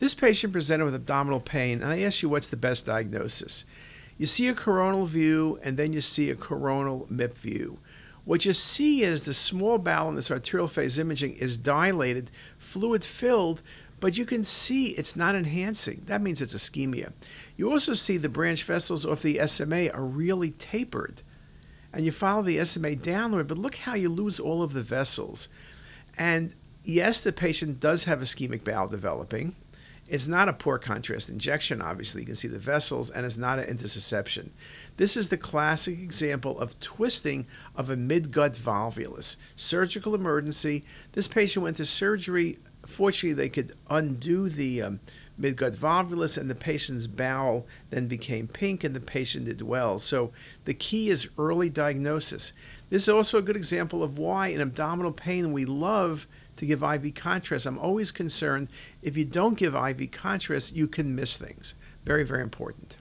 This patient presented with abdominal pain, and I asked you what's the best diagnosis. You see a coronal view, and then you see a coronal MIP view. What you see is the small bowel in this arterial phase imaging is dilated, fluid-filled, but you can see it's not enhancing. That means it's ischemia. You also see the branch vessels of the SMA are really tapered, and you follow the SMA downward, but look how you lose all of the vessels. And yes, the patient does have ischemic bowel developing. It's not a poor contrast injection, obviously. You can see the vessels, and it's not an intussusception. This is the classic example of twisting of a midgut volvulus. Surgical emergency. This patient went to surgery. Fortunately, they could undo the midgut volvulus, and the patient's bowel then became pink, and the patient did well. So the key is early diagnosis. This is also a good example of why in abdominal pain we love to give IV contrast. I'm always concerned if you don't give IV contrast, you can miss things. Very, very important.